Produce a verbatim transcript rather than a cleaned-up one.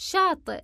شاطئ